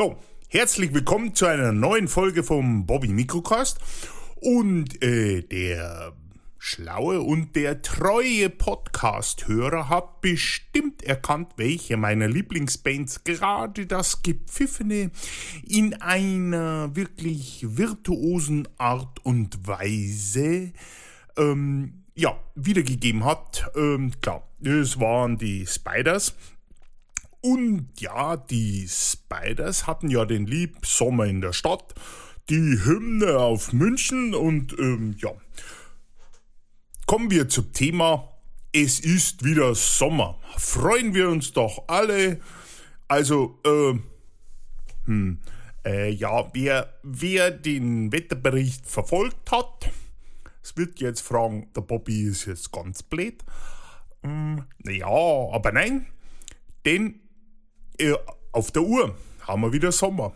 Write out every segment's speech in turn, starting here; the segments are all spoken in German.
Jo, herzlich willkommen zu einer neuen Folge vom Bobby Mikrocast. Und der schlaue und der treue Podcast-Hörer hat bestimmt erkannt, welche meiner Lieblingsbands gerade das Gepfiffene in einer wirklich virtuosen Art und Weise wiedergegeben hat. Klar, es waren die Spiders. Und ja, die Spiders hatten ja den Lied Sommer in der Stadt, die Hymne auf München und kommen wir zum Thema. Es ist wieder Sommer. Freuen wir uns doch alle. Also, wer den Wetterbericht verfolgt hat, es wird jetzt fragen, der Bobby ist jetzt ganz blöd. Aber nein, denn auf der Uhr haben wir wieder Sommer.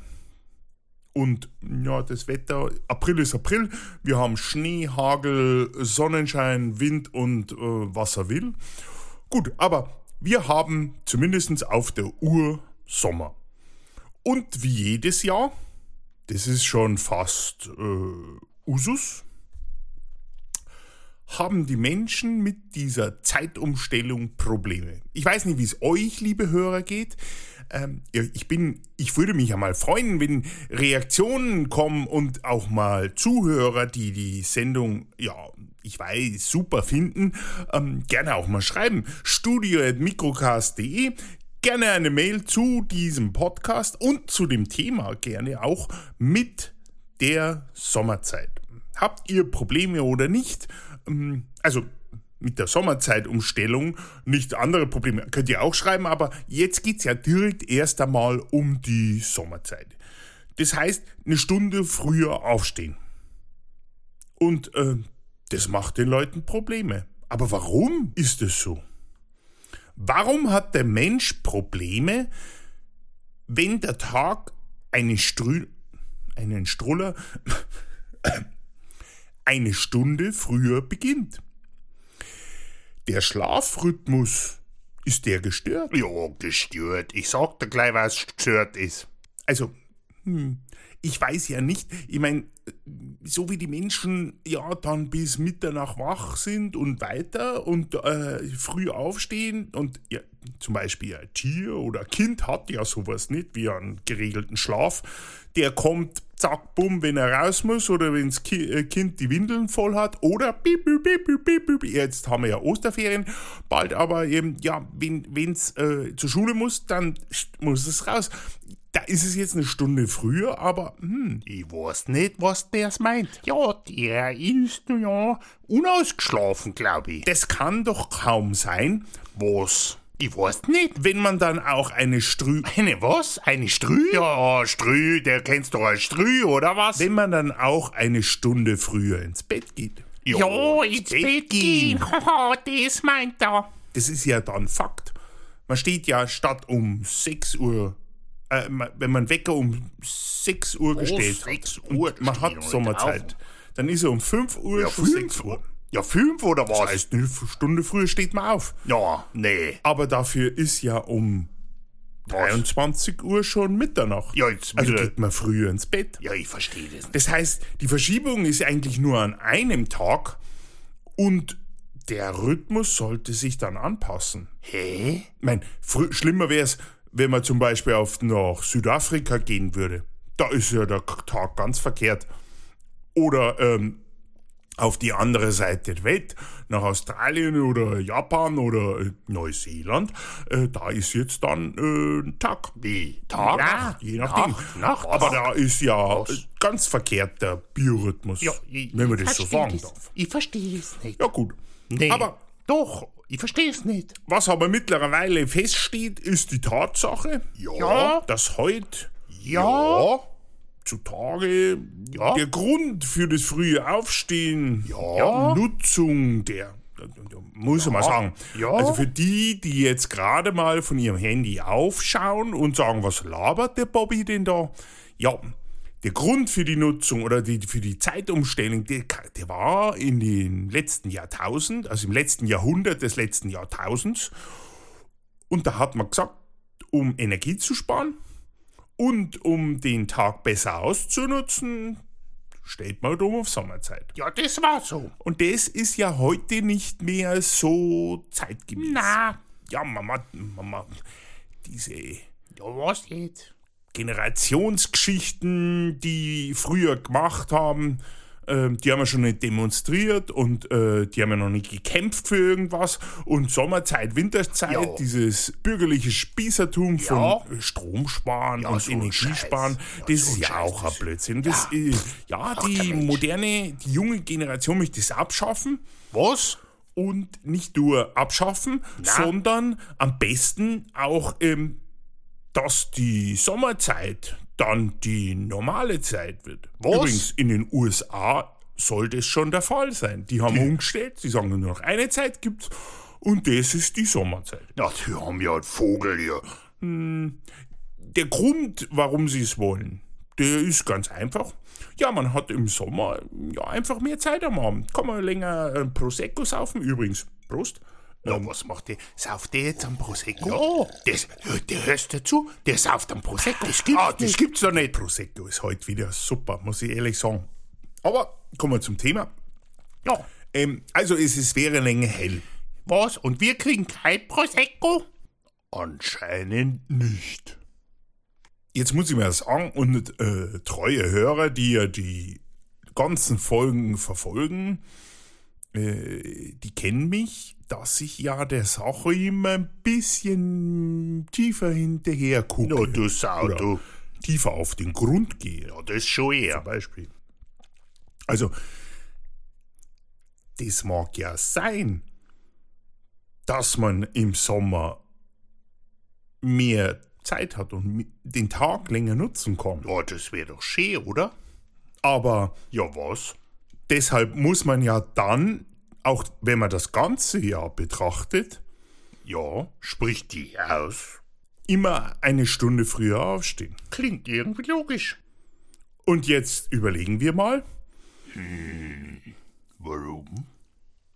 Und ja, das Wetter, April ist April, wir haben Schnee, Hagel, Sonnenschein, Wind und was er will. Gut, aber wir haben zumindest auf der Uhr Sommer. Und wie jedes Jahr, das ist schon fast Usus, haben die Menschen mit dieser Zeitumstellung Probleme. Ich weiß nicht, wie es euch, liebe Hörer, geht. Ich würde mich ja mal freuen, wenn Reaktionen kommen und auch mal Zuhörer, die die Sendung, super finden, gerne auch mal schreiben. studio@mikrocast.de, gerne eine Mail zu diesem Podcast und zu dem Thema gerne auch mit der Sommerzeit. Habt ihr Probleme oder nicht? Also mit der Sommerzeitumstellung, nicht andere Probleme, könnt ihr auch schreiben, aber jetzt geht es ja direkt erst einmal um die Sommerzeit. Das heißt, eine Stunde früher aufstehen. Und das macht den Leuten Probleme. Aber warum ist es so? Warum hat der Mensch Probleme, wenn der Tag eine Stunde früher beginnt? Der Schlafrhythmus, ist der gestört? Ja, gestört. Ich sag dir gleich, was gestört ist. Also, ich weiß ja nicht. Ich meine, so wie die Menschen ja dann bis Mitternacht wach sind und weiter und früh aufstehen und ja, zum Beispiel ein Tier oder ein Kind hat ja sowas nicht wie einen geregelten Schlaf. Der kommt zack, bumm, wenn er raus muss oder wenn das Kind die Windeln voll hat oder piep, piep, piep, piep, piep. Jetzt haben wir ja Osterferien, bald aber eben, ja, wenn es zur Schule muss, dann muss es raus. Da ist es jetzt eine Stunde früher, aber ich weiß nicht, was der's meint. Ja, der ist ja unausgeschlafen, glaube ich. Das kann doch kaum sein. Was? Ich weiß nicht, wenn man dann auch Eine Strüh? Ja, Strüh, der kennst du als Strüh, oder was? Wenn man dann auch eine Stunde früher ins Bett geht. Ja, ins Bett gehen. Das meint er. Das ist ja dann Fakt. Man steht ja statt um 6 Uhr, wenn man Wecker um 6 Uhr gestellt hat. 6 Uhr. Man hat Sommerzeit. Dann ist er um 5 Uhr schon 6 Uhr. Ja, 5 oder was? Das heißt, eine Stunde früher steht man auf. Ja, nee. Aber dafür ist ja um 23 Uhr schon Mitternacht. Ja, jetzt also geht man früher ins Bett. Ja, ich verstehe das nicht. Das heißt, die Verschiebung ist eigentlich nur an einem Tag und der Rhythmus sollte sich dann anpassen. Hä? Ich meine, schlimmer wäre es, wenn man zum Beispiel nach Südafrika gehen würde. Da ist ja der Tag ganz verkehrt. Oder, auf die andere Seite der Welt, nach Australien oder Japan oder Neuseeland, da ist jetzt dann Tag. Wie? Tag? Ja, je nachdem. Nacht. Aber da ist ja ganz verkehrt der Biorhythmus, ja, wenn man das so sagen darf. Ich verstehe es nicht. Ja gut, nee. Aber doch, ich verstehe es nicht. Was aber mittlerweile feststeht, ist die Tatsache, dass heute zutage der Grund für das frühe Aufstehen, Nutzung der, muss man mal sagen, also für die jetzt gerade mal von ihrem Handy aufschauen und sagen, was labert der Bobby denn da? Ja, der Grund für die Nutzung oder für die Zeitumstellung, der war in den letzten Jahrtausend, also im letzten Jahrhundert des letzten Jahrtausends, und da hat man gesagt, um Energie zu sparen, Und um den Tag besser auszunutzen, steht man da auf Sommerzeit. Ja, das war so. Und das ist ja heute nicht mehr so zeitgemäß. Na. Ja, Mama, diese... Ja, was jetzt? Generationsgeschichten, die früher gemacht haben, die haben ja schon nicht demonstriert und die haben ja noch nicht gekämpft für irgendwas. Und Sommerzeit, Winterzeit, ja. Dieses bürgerliche Spießertum von Stromsparen und so Energiesparen, das ist ja auch ein Blödsinn. Das ist, die moderne, die junge Generation möchte das abschaffen. Was? Und nicht nur abschaffen, sondern am besten auch, dass die Sommerzeit dann die normale Zeit wird. Was? Übrigens, in den USA soll das schon der Fall sein. Die haben umgestellt, sie sagen, nur noch eine Zeit gibt's und das ist die Sommerzeit. Na, die haben ja einen Vogel hier. Der Grund, warum sie es wollen, der ist ganz einfach. Ja, man hat im Sommer einfach mehr Zeit am Abend. Kann man länger ein Prosecco saufen. Übrigens, Prost. Ja, was macht der? Sauft der jetzt am Prosecco? Ja. Der hörst dazu, der sauft am Prosecco. Das gibt's doch nicht. Prosecco ist heute wieder super, muss ich ehrlich sagen. Aber kommen wir zum Thema. Ja. Also es wäre länger hell. Was? Und wir kriegen kein Prosecco? Anscheinend nicht. Jetzt muss ich mir das sagen, und treue Hörer, die ja die ganzen Folgen verfolgen, die kennen mich, dass ich ja der Sache immer ein bisschen tiefer hinterher gucke. Ja, du Sau, du. Tiefer auf den Grund gehe. Ja, das ist schon eher. Zum Beispiel. Also, das mag ja sein, dass man im Sommer mehr Zeit hat und den Tag länger nutzen kann. Ja, das wäre doch schön, oder? Aber, ja was? Deshalb muss man ja dann, auch wenn man das ganze Jahr betrachtet, sprich die aus, immer eine Stunde früher aufstehen. Klingt irgendwie logisch. Und jetzt überlegen wir mal. Warum?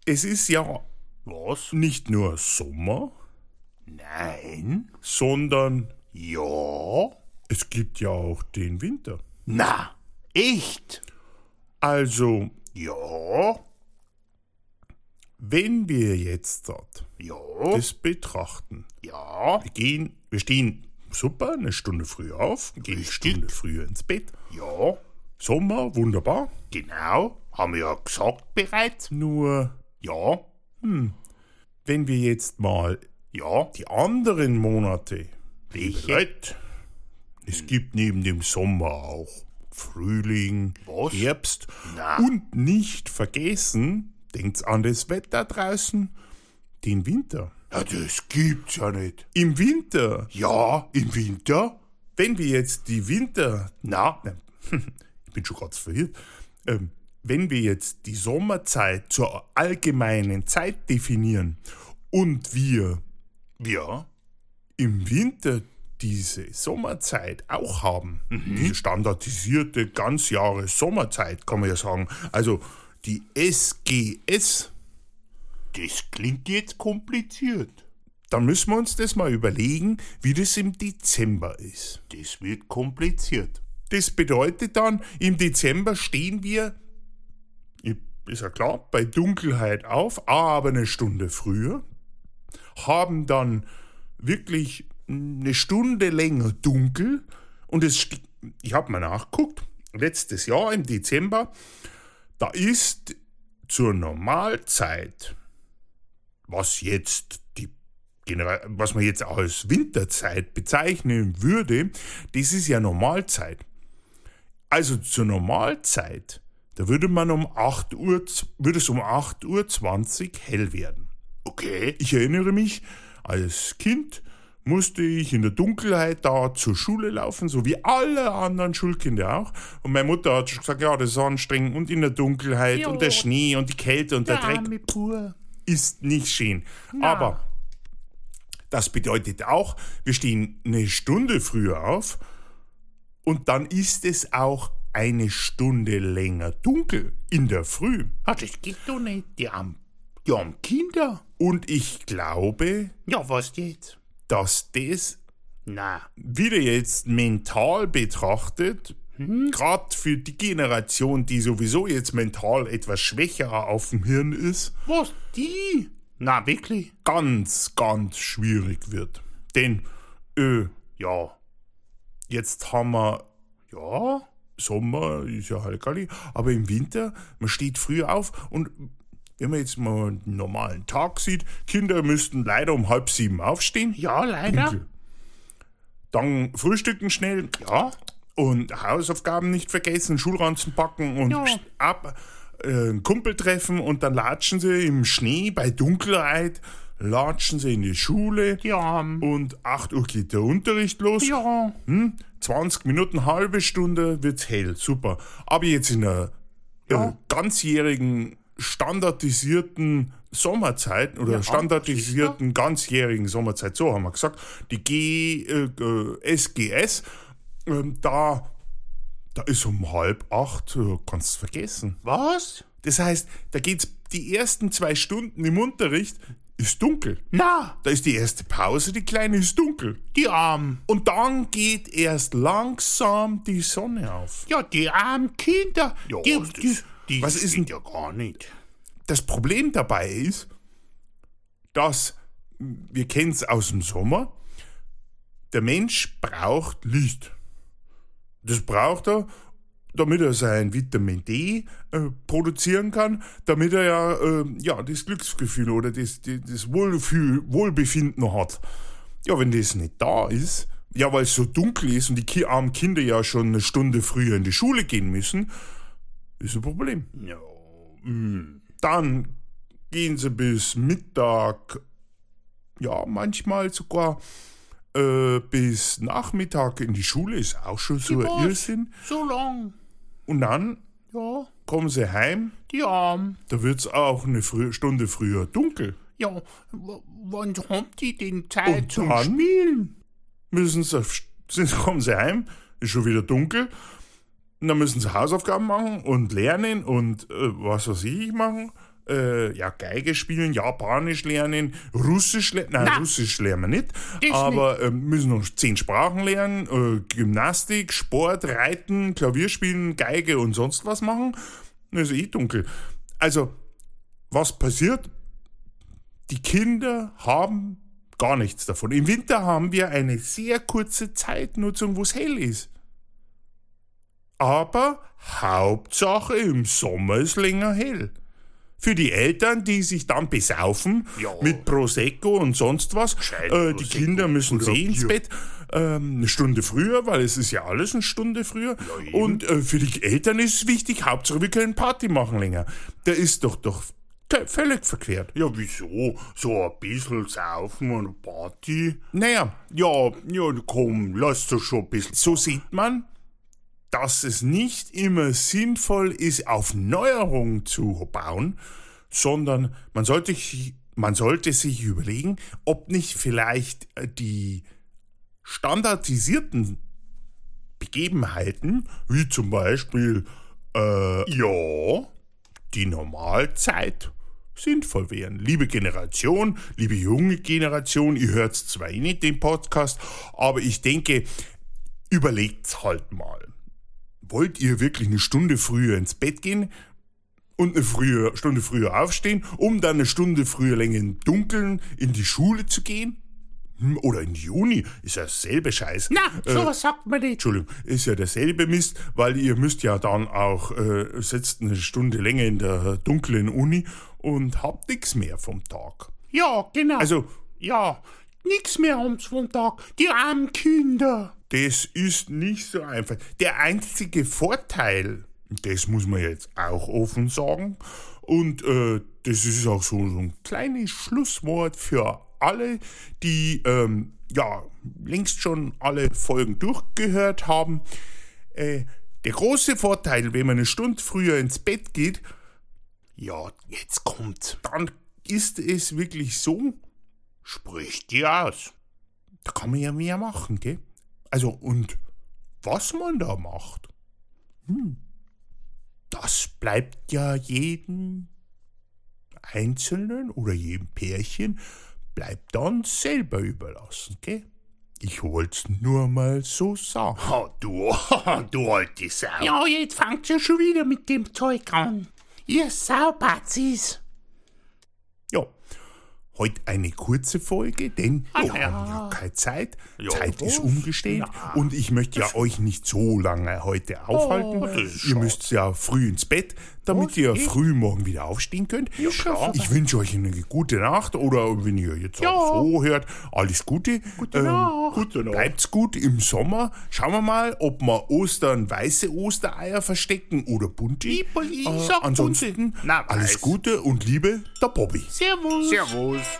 Es ist ja was? Nicht nur Sommer. Nein. Sondern... Ja? Es gibt ja auch den Winter. Na, echt? Also... Ja? Wenn wir jetzt dort das betrachten... Ja? Wir stehen super eine Stunde früh auf, gehen eine Stunde früher ins Bett. Ja? Sommer, wunderbar. Genau, haben wir ja gesagt bereits. Nur... Ja? Wenn wir jetzt mal... Ja, die anderen Monate. Welche? Es gibt neben dem Sommer auch Frühling, was? Herbst. Na. Und nicht vergessen, denkt's an das Wetter draußen, den Winter. Ja, das gibt's ja nicht. Im Winter? Ja, im Winter. Wenn wir jetzt die Winter... Ich bin schon ganz verwirrt. Wenn wir jetzt die Sommerzeit zur allgemeinen Zeit definieren und wir... Ja, im Winter diese Sommerzeit auch haben. Diese standardisierte Ganzjahres-Sommerzeit, kann man ja sagen. Also die SGS. Das klingt jetzt kompliziert. Dann müssen wir uns das mal überlegen, wie das im Dezember ist. Das wird kompliziert. Das bedeutet dann, im Dezember stehen wir, ist ja klar, bei Dunkelheit auf, aber eine Stunde früher. Haben dann wirklich eine Stunde länger dunkel und ich habe mal nachgeguckt, letztes Jahr im Dezember, da ist zur Normalzeit, was man jetzt als Winterzeit bezeichnen würde, das ist ja Normalzeit. Also zur Normalzeit, da würde man würde es um 8:20 Uhr hell werden. Okay. Ich erinnere mich, als Kind musste ich in der Dunkelheit da zur Schule laufen, so wie alle anderen Schulkinder auch. Und meine Mutter hat schon gesagt, ja, das ist anstrengend und in der Dunkelheit und der Schnee und die Kälte und der Dreck pur. Ist nicht schön. Na. Aber das bedeutet auch, wir stehen eine Stunde früher auf und dann ist es auch eine Stunde länger dunkel in der Früh. Das geht doch nicht, die Arme. Ja, Kinder. Und ich glaube, dass das Nein. Wieder jetzt mental betrachtet, gerade für die Generation, die sowieso jetzt mental etwas schwächer auf dem Hirn ist. Was? Die? Na, wirklich? Ganz, ganz schwierig wird. Denn, ja, jetzt haben wir, ja, Sommer ist ja halt gar nicht, aber im Winter, man steht früh auf und wenn man jetzt mal einen normalen Tag sieht, Kinder müssten leider um 6:30 aufstehen. Ja, leider. Dunkel. Dann frühstücken schnell, ja, und Hausaufgaben nicht vergessen, Schulranzen packen und ja. Ab, Kumpel treffen und dann latschen sie im Schnee bei Dunkelheit, latschen sie in die Schule ja. Und 8 Uhr geht der Unterricht los. Ja. 20 Minuten, halbe Stunde wird's hell, super. Aber jetzt in einer ganzjährigen, standardisierten Sommerzeit oder standardisierten ganzjährigen Sommerzeit, so haben wir gesagt, die SGS, da ist um 7:30, kannst du vergessen. Was? Das heißt, da geht's die ersten 2 Stunden im Unterricht, ist dunkel. Na, da ist die erste Pause, die Kleine ist dunkel. Die Armen. Und dann geht erst langsam die Sonne auf. Ja, die armen Kinder. Ja, die was ist denn ja gar nicht. Das Problem dabei ist, dass, wir kennen es aus dem Sommer, der Mensch braucht Licht. Das braucht er, damit er sein Vitamin D produzieren kann, damit er das Glücksgefühl oder das Wohlbefinden hat. Ja, wenn das nicht da ist, ja, weil es so dunkel ist und die armen Kinder ja schon 1 Stunde früher in die Schule gehen müssen, ist ein Problem. Ja. Dann gehen sie bis Mittag, ja, manchmal sogar bis Nachmittag in die Schule, ist auch schon so ein Irrsinn. So lang. Und dann kommen sie heim. Ja. Da wird's auch eine Stunde früher dunkel. Ja, wann haben die denn Zeit und zum Spielen? Kommen sie heim, ist schon wieder dunkel. Und dann müssen sie Hausaufgaben machen und lernen und was weiß ich machen. Geige spielen, Japanisch lernen, Russisch lernen. Nein, Russisch lernen wir nicht. Aber müssen noch 10 Sprachen lernen, Gymnastik, Sport, Reiten, Klavier spielen, Geige und sonst was machen. Das ist dunkel. Also, was passiert? Die Kinder haben gar nichts davon. Im Winter haben wir eine sehr kurze Zeitnutzung, wo es hell ist. Aber Hauptsache im Sommer ist länger hell. Für die Eltern, die sich dann besaufen mit Prosecco und sonst was. Die Kinder müssen ins Bett. Eine Stunde früher, weil es ist ja alles eine Stunde früher. Ja, und für die Eltern ist es wichtig, Hauptsache wir können Party machen länger. Der ist doch völlig verkehrt. Ja, wieso? So ein bisschen saufen und Party? Naja, ja, komm, lass doch schon ein bisschen. So sieht man, dass es nicht immer sinnvoll ist, auf Neuerungen zu bauen, sondern man sollte sich überlegen, ob nicht vielleicht die standardisierten Begebenheiten, wie zum Beispiel die Normalzeit, sinnvoll wären. Liebe junge Generation, ihr hört zwar nicht den Podcast, aber ich denke, überlegt's halt mal. Wollt ihr wirklich 1 Stunde früher ins Bett gehen und Stunde früher aufstehen, um dann 1 Stunde früher länger im Dunkeln in die Schule zu gehen? Oder in die Uni? Ist ja dasselbe Scheiß. Na, sowas sagt man nicht. Entschuldigung, ist ja derselbe Mist, weil ihr müsst ja dann auch, sitzt 1 Stunde länger in der dunklen Uni und habt nichts mehr vom Tag. Ja, genau. Also, ja, nichts mehr haben's vom Tag. Die armen Kinder. Das ist nicht so einfach. Der einzige Vorteil, das muss man jetzt auch offen sagen, und das ist auch so ein kleines Schlusswort für alle, die längst schon alle Folgen durchgehört haben. Der große Vorteil, wenn man 1 Stunde früher ins Bett geht, ja, jetzt kommt's, dann ist es wirklich so, sprich dir aus. Da kann man ja mehr machen, gell? Also, und was man da macht, das bleibt ja jedem Einzelnen oder jedem Pärchen, bleibt dann selber überlassen, gell? Ich wollt's nur mal so sagen. Oh, du alte Sau. Ja, jetzt fangt ihr schon wieder mit dem Zeug an. Ihr Saupatzis. Ja, heute eine kurze Folge, denn wir haben ja keine Zeit. Ja, Zeit ist umgestellt und ich möchte ja euch nicht so lange heute aufhalten. Ihr müsst ja früh ins Bett, damit ihr früh morgen wieder aufstehen könnt. Ja, ich wünsche euch eine gute Nacht oder wenn ihr jetzt auch so hört, alles Gute. Gute Nacht. Bleibt's gut im Sommer. Schauen wir mal, ob wir Ostern weiße Ostereier verstecken oder bunte. Ansonsten alles Gute und Liebe, der Bobby. Servus.